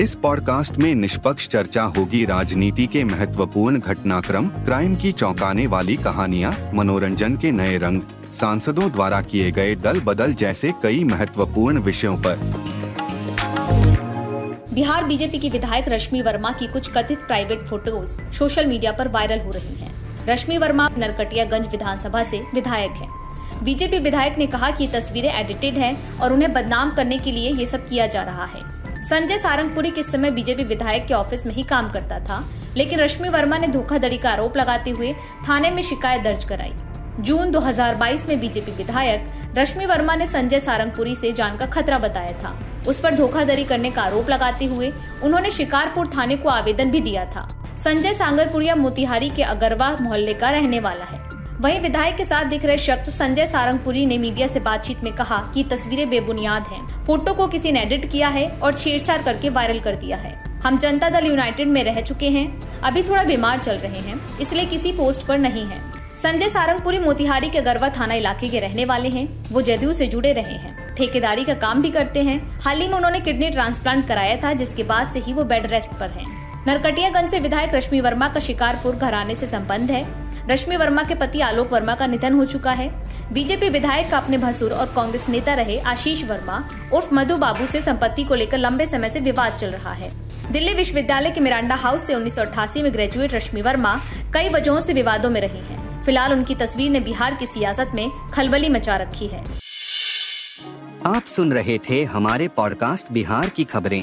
इस पॉडकास्ट में निष्पक्ष चर्चा होगी राजनीति के महत्वपूर्ण घटनाक्रम, क्राइम की चौंकाने वाली कहानियाँ, मनोरंजन के नए रंग, सांसदों द्वारा किए गए दल बदल जैसे कई महत्वपूर्ण विषयों पर। बिहार बीजेपी की विधायक रश्मि वर्मा की कुछ कथित प्राइवेट फोटोज सोशल मीडिया पर वायरल हो रही हैं। रश्मि वर्मा नरकटियागंज विधानसभा से विधायक हैं। बीजेपी विधायक ने कहा कि ये तस्वीरें एडिटेड हैं और उन्हें बदनाम करने के लिए ये सब किया जा रहा है। संजय सारंगपुरी किस समय बीजेपी विधायक के ऑफिस में ही काम करता था, लेकिन रश्मि वर्मा ने धोखाधड़ी का आरोप लगाते हुए थाने में शिकायत दर्ज कराई। जून 2022 में बीजेपी विधायक रश्मि वर्मा ने संजय सारंगपुरी से जान का खतरा बताया था। उस पर धोखाधड़ी करने का आरोप लगाते हुए उन्होंने शिकारपुर थाने को आवेदन भी दिया था। संजय सांगरपुरिया मोतिहारी के अगरवा मोहल्ले का रहने वाला है। वहीं विधायक के साथ दिख रहे शख्स संजय सारंगपुरी ने मीडिया से बातचीत में कहा कि तस्वीरें बेबुनियाद हैं, फोटो को किसी ने एडिट किया है और छेड़छाड़ करके वायरल कर दिया है। हम जनता दल यूनाइटेड में रह चुके हैं, अभी थोड़ा बीमार चल रहे हैं, इसलिए किसी पोस्ट पर नहीं है। संजय सारंगपुरी मोतिहारी के गरवा थाना इलाके के रहने वाले हैं। वो जदयू से जुड़े रहे हैं, ठेकेदारी का काम भी करते हैं। हाल ही में उन्होंने किडनी ट्रांसप्लांट कराया था, जिसके बाद से ही वो बेड रेस्ट पर हैं। नरकटियागंज से विधायक रश्मि वर्मा का शिकारपुर घराने से संबंध है। रश्मि वर्मा के पति आलोक वर्मा का निधन हो चुका है। बीजेपी विधायक का अपने भसुर और कांग्रेस नेता रहे आशीष वर्मा उर्फ मधु बाबू से संपत्ति को लेकर लंबे समय से विवाद चल रहा है। दिल्ली विश्वविद्यालय के मिरांडा हाउस से 1988 में ग्रेजुएट रश्मि वर्मा कई वजहों से विवादों में रही हैं। फिलहाल उनकी तस्वीर ने बिहार की सियासत में खलबली मचा रखी है। आप सुन रहे थे हमारे पॉडकास्ट बिहार की खबरें।